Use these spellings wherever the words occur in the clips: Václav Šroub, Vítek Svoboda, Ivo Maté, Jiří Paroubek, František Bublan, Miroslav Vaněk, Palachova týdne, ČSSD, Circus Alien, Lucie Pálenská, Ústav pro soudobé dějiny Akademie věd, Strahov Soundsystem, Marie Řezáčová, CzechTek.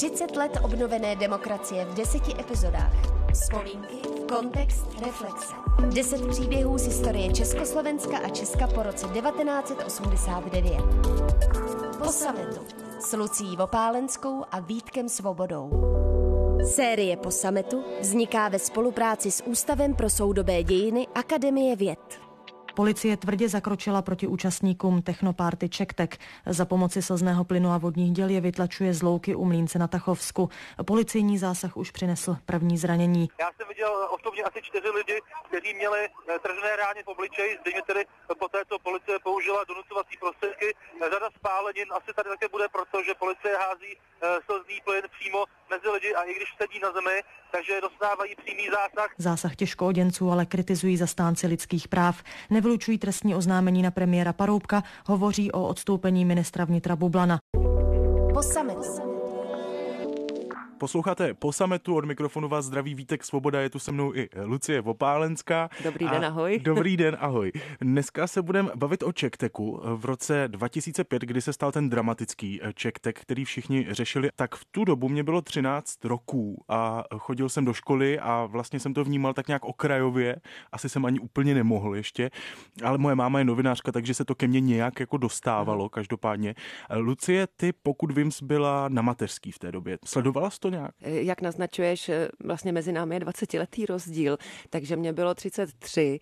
30 let obnovené demokracie v 10 epizodách. Vzpomínky, kontext, reflexe. 10 příběhů z historie Československa a Česka po roce 1989. Po sametu s Lucí Pálenskou a Vítkem Svobodou. Série Po sametu vzniká ve spolupráci s Ústavem pro soudobé dějiny Akademie věd. Policie tvrdě zakročila proti účastníkům technopárty CzechTek. Za pomoci slzného plynu a vodních děl je vytlačuje z louky u Mlýnce na Tachovsku. Policejní zásah už přinesl první zranění. Já jsem viděl osobně asi 4 lidi, kteří měli tržené rány v obličeji, zřejmě tedy poté, co policie použila donucovací prostředky. Řada spálenin asi tady také bude, protože policie hází slzný plyn přímo mezi lidi a i když sedí na zemi, takže dostávají přímý zásah. Zásah těžkooděnců ale kritizují zastánci lidských práv. Nevylučují trestní oznámení na premiéra Paroubka, hovoří o odstoupení ministra vnitra Bublana. Po sametu. Posloucháte Po sametu, od mikrofonu vás zdraví Vítek Svoboda, je tu se mnou i Lucie Pálenská. Dobrý den, ahoj. Dobrý den, ahoj. Dneska se budeme bavit o CzechTeku v roce 2005, kdy se stal ten dramatický CzechTek, který všichni řešili. Tak v tu dobu mě bylo 13 roků a chodil jsem do školy a vlastně jsem to vnímal tak nějak okrajově. Asi jsem ani úplně nemohl ještě, ale moje máma je novinářka, takže se to ke mně nějak jako dostávalo každopádně. Lucie, ty, pokud vím, byla na mateřský v té době. Sledovala jsi to nějak? Jak naznačuješ, vlastně mezi námi je 20letý rozdíl, takže mě bylo 33,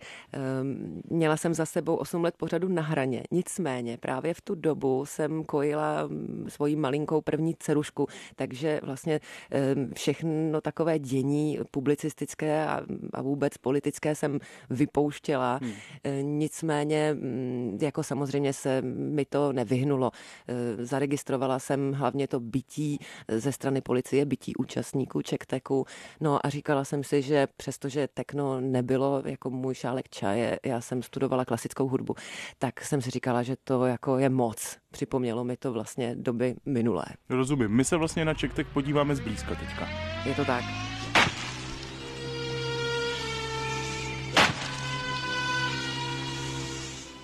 měla jsem za sebou 8 let pořadu Na hraně, nicméně právě v tu dobu jsem kojila svoji malinkou první dcerušku, takže vlastně všechno takové dění publicistické a vůbec politické jsem vypouštěla, nicméně jako samozřejmě se mi to nevyhnulo. Zaregistrovala jsem hlavně to bití ze strany policie, bytí účastníků CzechTeku. No a říkala jsem si, že přestože techno nebylo jako můj šálek čaje, já jsem studovala klasickou hudbu, tak jsem si říkala, že to jako je moc. Připomnělo mi to vlastně doby minulé. Rozumím, my se vlastně na CzechTek podíváme zblízka teďka. Je to tak.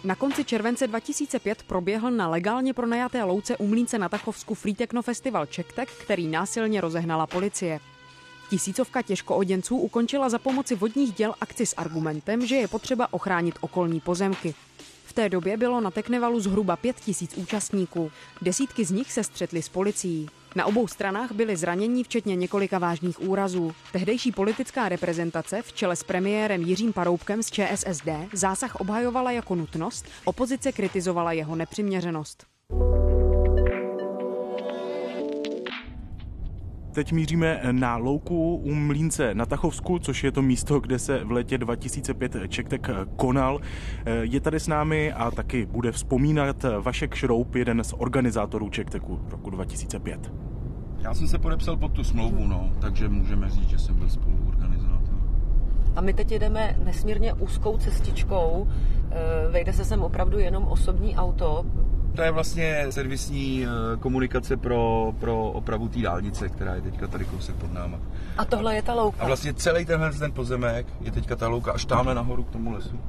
Na konci července 2005 proběhl na legálně pronajaté louce u Mlýnce na Tachovsku Free Techno Festival CzechTek, který násilně rozehnala policie. Tisícovka těžkooděnců ukončila za pomoci vodních děl akci s argumentem, že je potřeba ochránit okolní pozemky. V té době bylo na Teknevalu zhruba 5 000 účastníků. Desítky z nich se střetly s policií. Na obou stranách byly zranění, včetně několika vážných úrazů. Tehdejší politická reprezentace v čele s premiérem Jiřím Paroubkem z ČSSD zásah obhajovala jako nutnost, opozice kritizovala jeho nepřiměřenost. Teď míříme na louku u Mlýnce na Tachovsku, což je to místo, kde se v létě 2005 CzechTek konal. Je tady s námi a taky bude vzpomínat Vašek Šroub, jeden z organizátorů CzechTeku roku 2005. Já jsem se podepsal pod tu smlouvu, takže můžeme říct, že jsem byl spoluorganizátor. A my teď jedeme nesmírně úzkou cestičkou, vejde se sem opravdu jenom osobní auto. To je vlastně servisní komunikace pro opravu té dálnice, která je teďka tady kousek pod náma. A tohle je ta louka. A vlastně celý tenhle ten pozemek je teďka ta louka až tamhle nahoru k tomu lesu.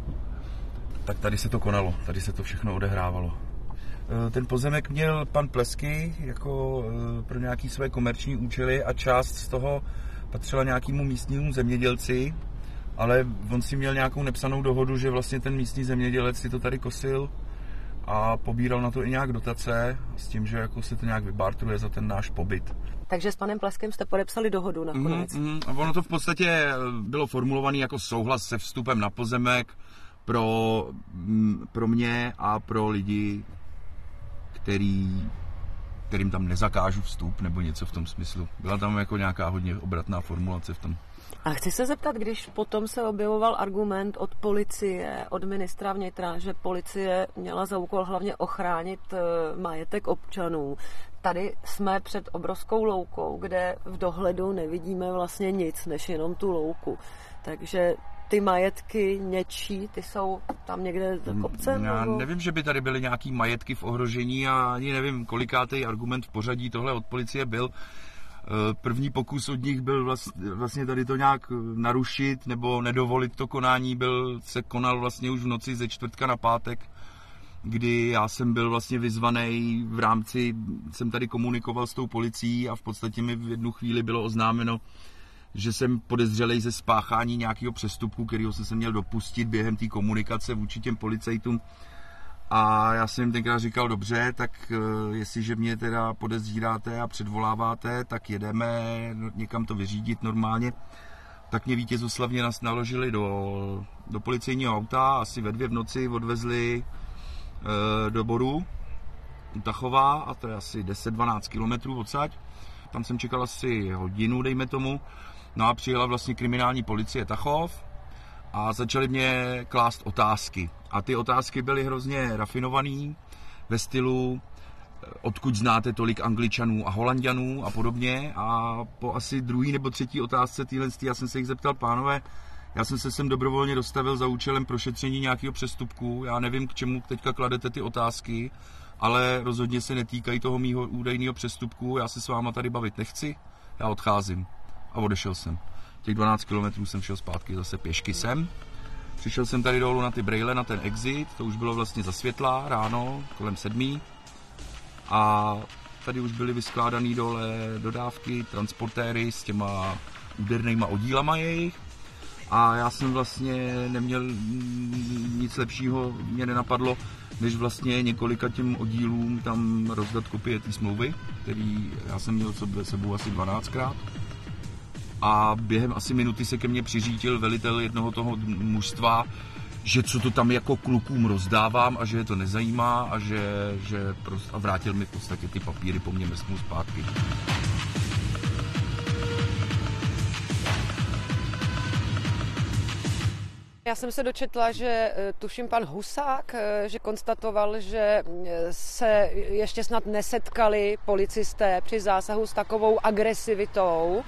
Tak tady se to konalo, tady se to všechno odehrávalo. Ten pozemek měl pan Plesky jako pro nějaké své komerční účely a část z toho patřila nějakému místnímu zemědělci, ale on si měl nějakou nepsanou dohodu, že vlastně ten místní zemědělec si to tady kosil a pobíral na to i nějak dotace s tím, že jako se to nějak vybartruje za ten náš pobyt. Takže s panem Pleskem jste podepsali dohodu nakonec. Ono to v podstatě bylo formulované jako souhlas se vstupem na pozemek pro mě a pro lidi, kterým tam nezakážu vstup nebo něco v tom smyslu. Byla tam jako nějaká hodně obratná formulace v tom. A chci se zeptat, když potom se objevoval argument od policie, od ministra vnitra, že policie měla za úkol hlavně ochránit majetek občanů. Tady jsme před obrovskou loukou, kde v dohledu nevidíme vlastně nic, než jenom tu louku. Takže ty majetky něčí, ty jsou tam někde za kopcem? Já nevím, že by tady byly nějaký majetky v ohrožení a ani nevím, kolikátej argument v pořadí tohle od policie byl. První pokus od nich byl vlastně tady to nějak narušit nebo nedovolit to konání, se konal vlastně už v noci ze čtvrtka na pátek kdy já jsem byl vlastně vyzvaný v rámci, jsem tady komunikoval s tou policií a v podstatě mi v jednu chvíli bylo oznámeno, že jsem podezřelej ze spáchání nějakého přestupku, kterého jsem se měl dopustit během té komunikace vůči těm policajtům. A já jsem jim tenkrát říkal, dobře, tak jestliže mě teda podezřídáte a předvoláváte, tak jedeme někam to vyřídit normálně. Tak mě vítězoslavně nás naložili do policejního auta, asi ve 2 v noci odvezli do Boru, u Tachova, a to je asi 10-12 km odsaď. Tam jsem čekal asi hodinu, dejme tomu. No a přijela vlastně kriminální policie Tachov a začali mě klást otázky. A ty otázky byly hrozně rafinovaný ve stylu, odkud znáte tolik Angličanů a Holanďanů a podobně. A po asi 2. nebo 3. otázce týhle, já jsem se jich zeptal, pánové, já jsem se sem dobrovolně dostavil za účelem prošetření nějakého přestupku, já nevím, k čemu teďka kladete ty otázky, ale rozhodně se netýkají toho mýho údajného přestupku, já se s váma tady bavit nechci, já odcházím. A odešel jsem. Těch 12 kilometrů jsem šel zpátky zase pěšky sem. Přišel jsem tady dolů na ty brejle, na ten exit, to už bylo vlastně za světla ráno, kolem 7. A tady už byly vyskládaný dole dodávky, transportéry s těma údernýma oddílama jejich. A já jsem vlastně neměl nic lepšího, mě nenapadlo, než vlastně několika těm oddílům tam rozdat kopie té smlouvy, který já jsem měl sebou asi 12krát. A během asi minuty se ke mně přiřítil velitel jednoho toho mužstva, že co to tam jako klukům rozdávám a že je to nezajímá a a vrátil mi v podstatě ty papíry po mně mesmu zpátky. Já jsem se dočetla, že tuším pan Husák, že konstatoval, že se ještě snad nesetkali policisté při zásahu s takovou agresivitou.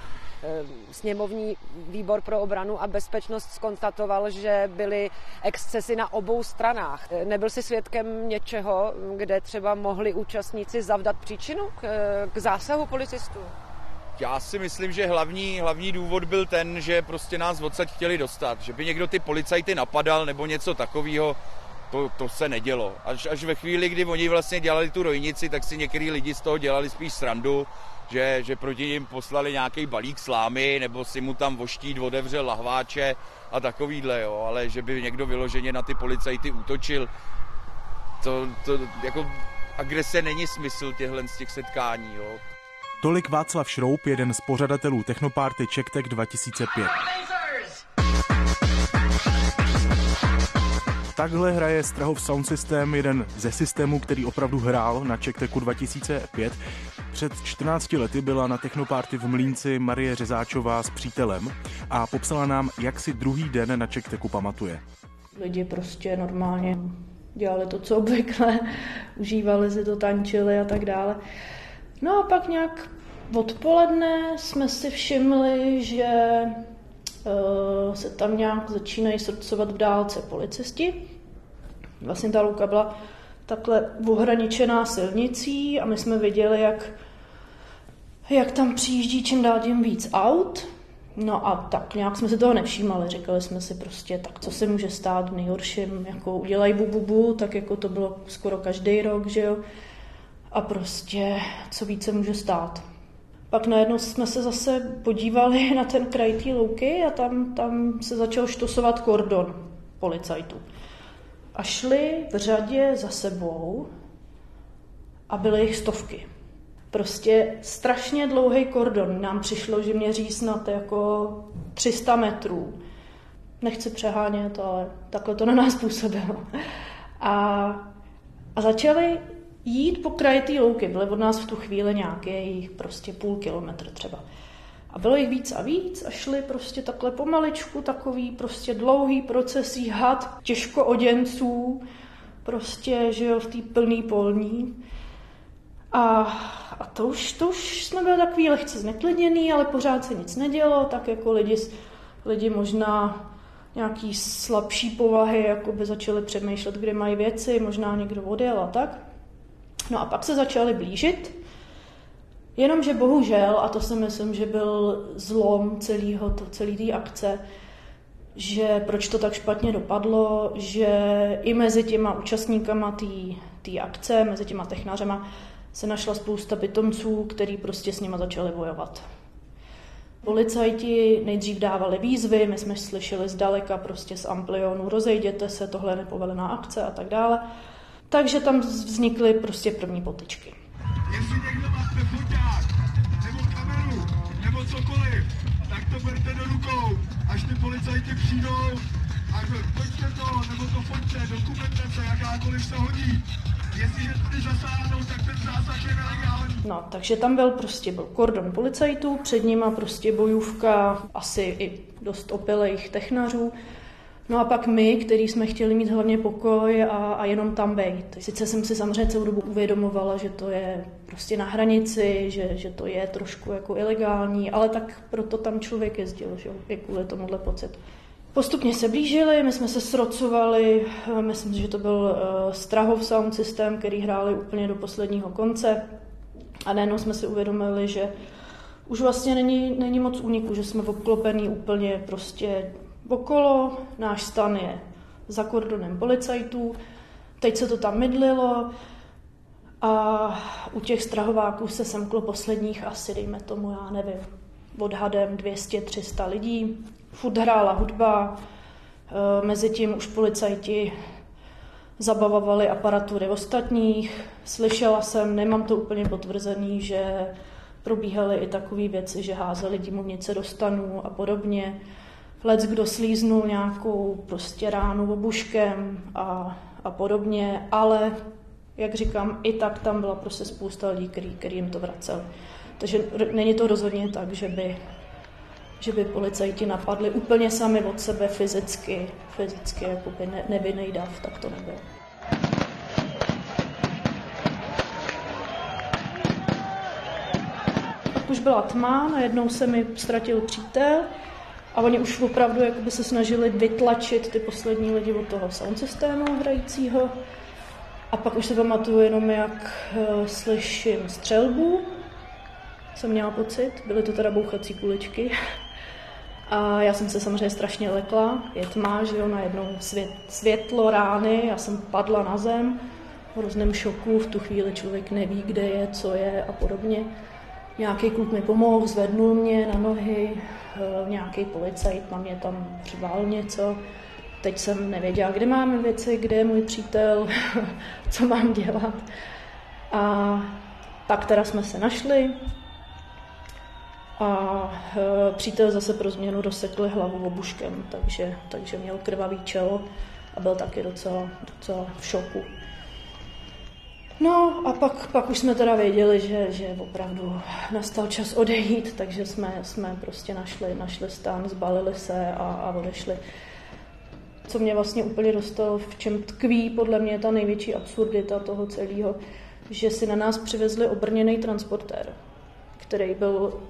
Sněmovní výbor pro obranu a bezpečnost zkonstatoval, že byly excesy na obou stranách. Nebyl jsi svědkem něčeho, kde třeba mohli účastníci zavdat příčinu k zásahu policistů? Já si myslím, že hlavní důvod byl ten, že prostě nás odsaď chtěli dostat. Že by někdo ty policajty napadal nebo něco takového, to se nedělo. Až ve chvíli, kdy oni vlastně dělali tu rojnici, tak si některý lidi z toho dělali spíš srandu, že proti nim poslali nějaký balík slámy, nebo si mu tam voštít odevřel lahváče a takovýhle, jo. Ale že by někdo vyloženě na ty policajty útočil, to jako agrese není smysl těchhle z těch setkání, jo. Tolik Václav Šroub, jeden z pořadatelů technoparty CzechTek 2005. Takhle hraje Strahov Soundsystem, jeden ze systémů, který opravdu hrál na CzechTeku 2005. Před 14 lety byla na technoparty v Mlýnci Marie Řezáčová s přítelem a popsala nám, jak si druhý den na CzechTeku pamatuje. Lidi prostě normálně dělali to, co obvykle, užívali si to, tančili a tak dále. No a pak nějak odpoledne jsme si všimli, že se tam nějak začínají srdcovat v dálce policisti. Vlastně ta louka byla takhle ohraničená silnicí a my jsme viděli, jak tam přijíždí čím dál tím víc aut. No a tak nějak jsme si toho nevšímali. Říkali jsme si prostě, tak co se může stát v nejhorším, jako udělají bububu, tak jako to bylo skoro každý rok, že jo. A prostě co více může stát. Pak najednou jsme se zase podívali na ten kraj té louky a tam se začal štosovat kordon policajtů. A šli v řadě za sebou a byly jich stovky. Prostě strašně dlouhý kordon. Nám přišlo, že měří snad jako 300 metrů. Nechci přehánět, ale takhle to na nás působilo. A začali jít po kraji té louky. Byly od nás v tu chvíli nějakých prostě půl kilometr třeba. A bylo jich víc a víc a šli prostě takhle pomaličku, takový prostě dlouhý procesí had, těžko oděnců, prostě, že jo, v té plný polní. A to už jsme byli takový lehce zneklidněný, ale pořád se nic nedělo, tak jako lidi možná nějaký slabší povahy, jako by začali přemýšlet, kde mají věci, možná někdo odjel a tak. No a pak se začali blížit, jenomže bohužel, a to si myslím, že byl zlom celé té akce, že proč to tak špatně dopadlo, že i mezi těma účastníkama té akce, mezi těma technařema se našla spousta pitomců, který prostě s nima začali bojovat. Policajti nejdřív dávali výzvy, my jsme slyšeli zdaleka prostě z amplionu, rozejděte se, tohle je nepovolená akce a tak dále. Takže tam vznikly prostě první potyčky. Jestli někdo máte foťák, nebo kameru, nebo cokoliv, tak to berte do rukou, až ty policajti přijdou a pojďte to, nebo to foťte, dokumentace, jakákoliv se hodí. Jestliže tady zasáhnou, tak ten zásah je nelegální. No, takže tam byl kordon policajtů, před nima prostě bojůvka asi i dost opilejch technařů. No a pak my, který jsme chtěli mít hlavně pokoj a jenom tam bejt. Sice jsem si samozřejmě celou dobu uvědomovala, že to je prostě na hranici, že to je trošku jako ilegální, ale tak proto tam člověk jezdil, že je kvůli tomuhle pocit. Postupně se blížili, my jsme se srocovali, myslím, že to byl Strahov Soundsystem, který hráli úplně do posledního konce a najednou jsme si uvědomili, že už vlastně není moc úniku, že jsme obklopení úplně prostě okolo, náš stan je za kordonem policajtů, teď se to tam mydlilo a u těch strahováků se semklo posledních asi, dejme tomu, já nevím, odhadem 200-300 lidí. Furt hrála hudba, mezi tím už policajti zabavovali aparatury ostatních. Slyšela jsem, nemám to úplně potvrzený, že probíhaly i takové věci, že házeli dímovnice do stanů a podobně. Leckdo slíznul nějakou prostě ránu obuškem a podobně, ale jak říkám, i tak tam byla prostě spousta lidí, který jim to vraceli. Takže není to rozhodně tak, že by policajti napadli úplně sami od sebe fyzicky jako by nevinný dav, tak to nebylo. Pak už byla tma, najednou se mi ztratil přítel a oni už opravdu jakoby se snažili vytlačit ty poslední lidi od toho soundsystému hrajícího a pak už se pamatuju jenom, jak slyším střelbu, jsem měla pocit, byly to teda bouchací kuličky. A já jsem se samozřejmě strašně lekla, je tma, že jo, najednou světlo rány, já jsem padla na zem, v hrozném šoku, v tu chvíli člověk neví, kde je, co je a podobně. Nějaký kluk mi pomohl, zvednul mě na nohy, nějaký policajt na mě tam přibál něco. Teď jsem nevěděla, kde mám věci, kde je můj přítel, co mám dělat. A tak teda jsme se našli. A přítel zase pro změnu rozsekli hlavu obuškem, takže měl krvavý čelo a byl taky docela v šoku. No a pak už jsme teda věděli, že opravdu nastal čas odejít, takže jsme prostě našli stán, zbalili se a odešli. Co mě vlastně úplně dostalo, v čem tkví podle mě ta největší absurdita toho celého, že si na nás přivezli obrněný transportér, který byl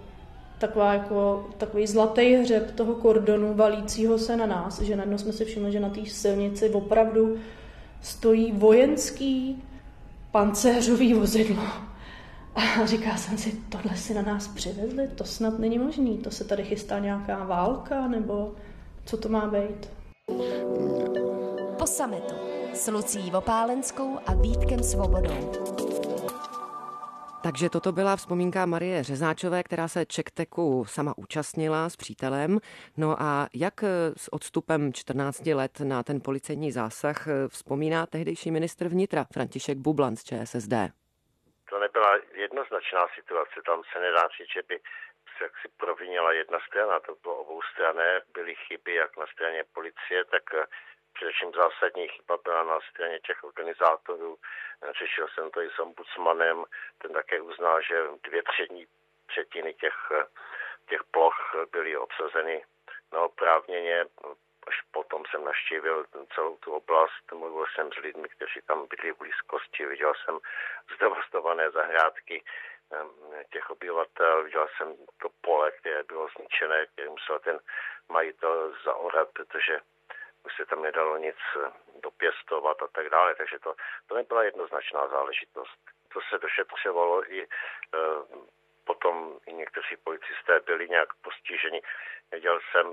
takový zlatý hřeb toho kordonu valícího se na nás, že najednou jsme si všimli, že na té silnici opravdu stojí vojenský pancéřový vozidlo. A říká jsem si, tohle si na nás přivezli, to snad není možný, to se tady chystá nějaká válka, nebo co to má být. Po sametu s Lucií Pálenskou a Vítkem Svobodou. Takže toto byla vzpomínka Marie Řezáčové, která se CzechTeku sama účastnila s přítelem. No a jak s odstupem 14 let na ten policejní zásah vzpomíná tehdejší ministr vnitra František Bublan z ČSSD? To nebyla jednoznačná situace, tam se nedá říct, že by se provinila jedna strana, to bylo oboustranné, byly chyby jak na straně policie, tak především zásadní chyba byla na straně těch organizátorů. Řešil jsem to i s ombudsmanem, ten také uznal, že 2/3 těch ploch byly obsazeny neoprávněně. Až potom jsem navštívil celou tu oblast, mluvil jsem s lidmi, kteří tam byli v blízkosti, viděl jsem zdevastované zahrádky těch obyvatel, viděl jsem to pole, které bylo zničené, které musel ten majitel zaorat, protože už se tam nedalo nic dopěstovat a tak dále, takže to nebyla jednoznačná záležitost. To se došetřovalo i potom i někteří policisté byli nějak postiženi. Viděl jsem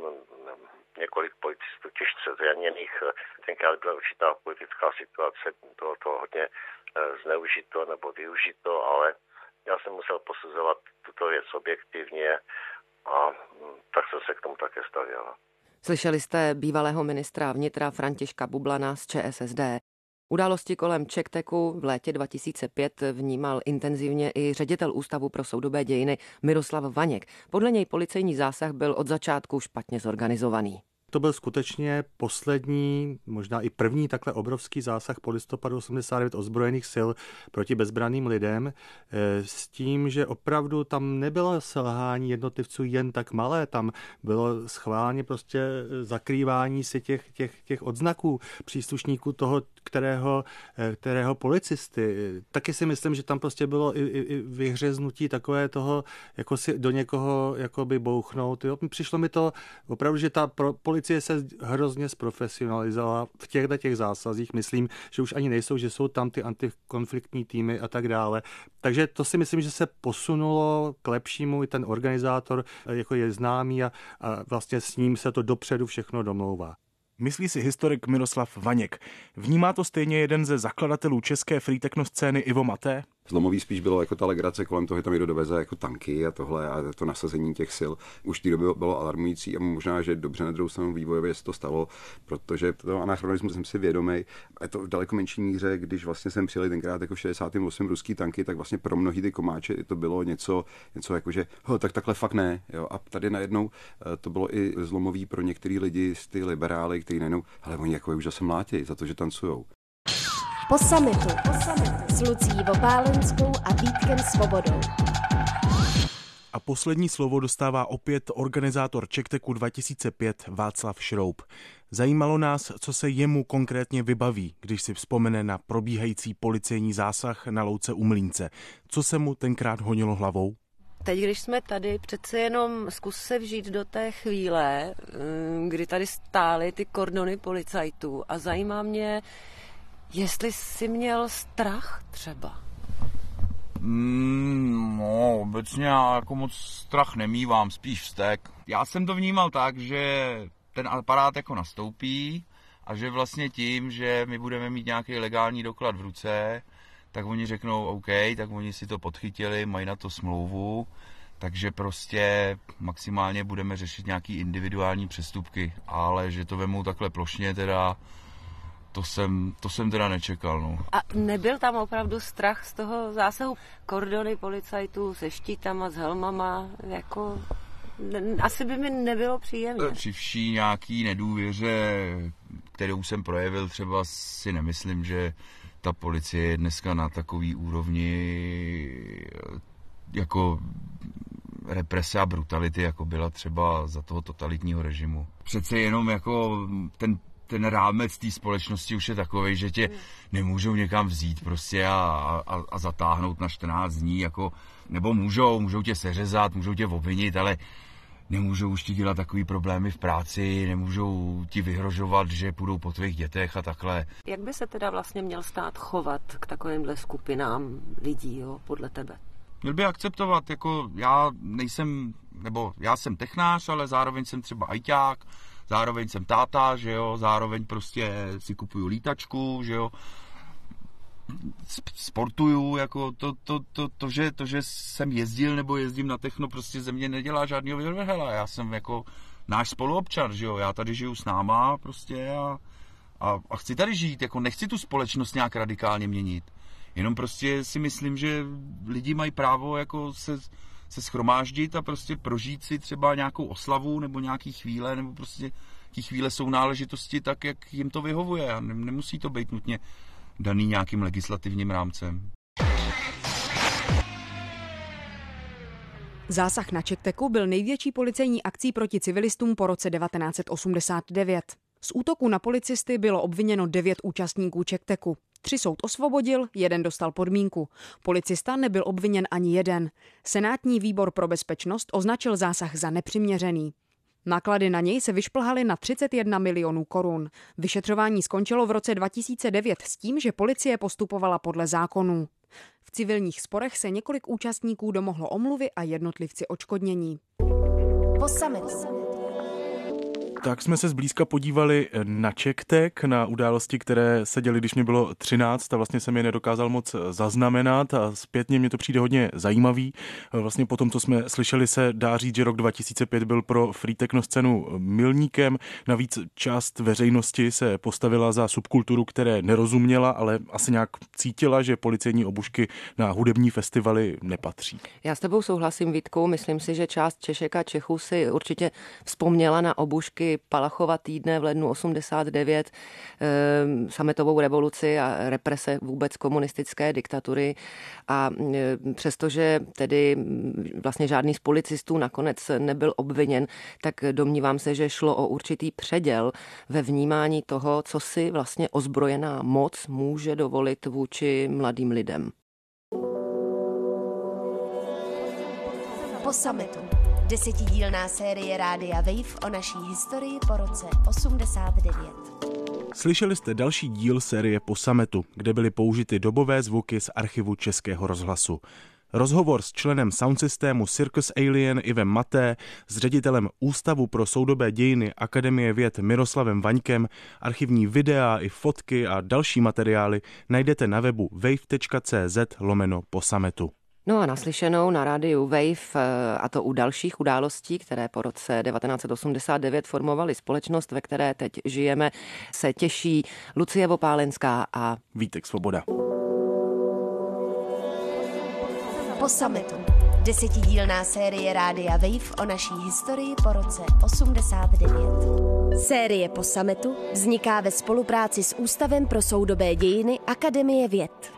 několik policistů těžce zraněných. Tenkrát byla určitá politická situace, bylo to hodně zneužito nebo využito, ale já jsem musel posuzovat tuto věc objektivně a tak jsem se k tomu také stavěl. Slyšeli jste bývalého ministra vnitra Františka Bublana z ČSSD. Události kolem CzechTeku v létě 2005 vnímal intenzivně i ředitel Ústavu pro soudobé dějiny Miroslav Vaněk. Podle něj policejní zásah byl od začátku špatně zorganizovaný. To byl skutečně poslední, možná i první takhle obrovský zásah po listopadu 89 ozbrojených sil proti bezbranným lidem s tím, že opravdu tam nebylo selhání jednotlivců jen tak malé, tam bylo schválně prostě zakrývání si těch odznaků příslušníků toho, kterého policisty. Taky si myslím, že tam prostě bylo i vyhřeznutí takové toho, jako si do někoho jakoby bouchnout. Jo? Přišlo mi to opravdu, že ta policie se hrozně zprofesionalizovala v těch zásazích. Myslím, že už ani nejsou, že jsou tam ty antikonfliktní týmy a tak dále. Takže to si myslím, že se posunulo k lepšímu i ten organizátor, jako je známý a vlastně s ním se to dopředu všechno domlouvá. Myslí si historik Miroslav Vaněk. Vnímá to stejně jeden ze zakladatelů české free techno scény Ivo Maté? Zlomový spíš bylo jako ta legrace kolem toho, že tam někdo doveze jako tanky a tohle a to nasazení těch sil. Už v té době bylo alarmující a možná, že dobře na druhou stranu vývojově se to stalo, protože toho anachronismu jsem si vědomý. A to v daleko menší míře, když vlastně jsem přijeli tenkrát jako v 68 ruský tanky, tak vlastně pro mnohý ty komáče to bylo něco jako, že tak takhle fakt ne. Jo. A tady najednou to bylo i zlomový pro některý lidi, ty liberály, kteří najednou, ale oni jako je už zase mlátí za to, že tancujou. Po summitu s Lucí Pálenskou a Vítkem Svobodou. A poslední slovo dostává opět organizátor CzechTeku 2005 Václav Šroub. Zajímalo nás, co se jemu konkrétně vybaví, když si vzpomene na probíhající policejní zásah na louce u Mlýnce. Co se mu tenkrát honilo hlavou? Teď, když jsme tady, přece jenom zkus se vžít do té chvíle, kdy tady stály ty kordony policajtů a zajímá mě, jestli jsi měl strach třeba? No, obecně já jako moc strach nemívám, spíš vztek. Já jsem to vnímal tak, že ten aparát jako nastoupí a že vlastně tím, že my budeme mít nějaký legální doklad v ruce, tak oni řeknou OK, tak oni si to podchytili, mají na to smlouvu, takže prostě maximálně budeme řešit nějaký individuální přestupky, ale že to vemou takhle plošně teda, to jsem teda nečekal. No. A nebyl tam opravdu strach z toho zásahu? Kordony policajtů se štítama, s helmama, jako... Asi by mi nebylo příjemné. Při vší nějaký nedůvěře, kterou jsem projevil, třeba si nemyslím, že ta policie je dneska na takový úrovni jako represe a brutality, jako byla třeba za toho totalitního režimu. Přece jenom jako ten rámec té společnosti už je takovej, že tě nemůžou někam vzít prostě a zatáhnout na 14 dní, jako, nebo můžou tě seřezat, můžou tě obvinit, ale nemůžou už ti dělat takový problémy v práci, nemůžou ti vyhrožovat, že půjdou po tvých dětech a takhle. Jak by se teda vlastně měl stát chovat k takovýmhle skupinám lidí, jo, podle tebe? Měl by akceptovat, jako já jsem technář, ale zároveň jsem třeba ajťák, zároveň jsem táta, že jo, zároveň prostě si kupuju lítačku, že jo, sportuju, jako to, že jsem jezdil nebo jezdím na techno, prostě ze mě nedělá žádnýho vyvrhela, já jsem jako náš spoluobčan, že jo, já tady žiju s náma prostě a chci tady žít, jako nechci tu společnost nějak radikálně měnit, jenom prostě si myslím, že lidi mají právo jako se shromáždit a prostě prožít si třeba nějakou oslavu nebo nějaký chvíle, nebo prostě ty chvíle jsou náležitosti tak, jak jim to vyhovuje a nemusí to být nutně daný nějakým legislativním rámcem. Zásah na CzechTeku byl největší policejní akcí proti civilistům po roce 1989. Z útoku na policisty bylo obviněno 9 účastníků CzechTeku. 3 soud osvobodil, 1 dostal podmínku. Policista nebyl obviněn ani jeden. Senátní výbor pro bezpečnost označil zásah za nepřiměřený. Náklady na něj se vyšplhaly na 31 milionů korun. Vyšetřování skončilo v roce 2009 s tím, že policie postupovala podle zákonů. V civilních sporech se několik účastníků domohlo omluvy a jednotlivci odškodnění. Tak jsme se zblízka podívali na CzechTek, na události, které se děly, když mě bylo 13 a vlastně jsem je nedokázal moc zaznamenat a zpětně mě to přijde hodně zajímavý. Vlastně po tom, co jsme slyšeli, se dá říct, že rok 2005 byl pro free techno scénu milníkem. Navíc část veřejnosti se postavila za subkulturu, které nerozuměla, ale asi nějak cítila, že policejní obušky na hudební festivaly nepatří. Já s tebou souhlasím, Vítku, myslím si, že část Češek a Čechů si určitě vzpomněla na obušky Palachova týdne v lednu 89, sametovou revoluci a represe vůbec komunistické diktatury a přestože tedy vlastně žádný z policistů nakonec nebyl obviněn, tak domnívám se, že šlo o určitý předěl ve vnímání toho, co si vlastně ozbrojená moc může dovolit vůči mladým lidem. Po summitu. Desetidílná série Rádia Wave o naší historii po roce 89. Slyšeli jste další díl série Po sametu, kde byly použity dobové zvuky z archivu Českého rozhlasu. Rozhovor s členem soundsystému Circus Alien Ivem Maté, s ředitelem Ústavu pro soudobé dějiny Akademie věd Miroslavem Vaňkem, archivní videa i fotky a další materiály najdete na webu wave.cz/po sametu. No a naslyšenou na rádiu Wave, a to u dalších událostí, které po roce 1989 formovaly společnost, ve které teď žijeme, se těší Lucie Pálenská a Vítek Svoboda. Po summitu. Desetidílná série Rádia Wave o naší historii po roce 89. Série Po summitu vzniká ve spolupráci s Ústavem pro soudobé dějiny Akademie věd.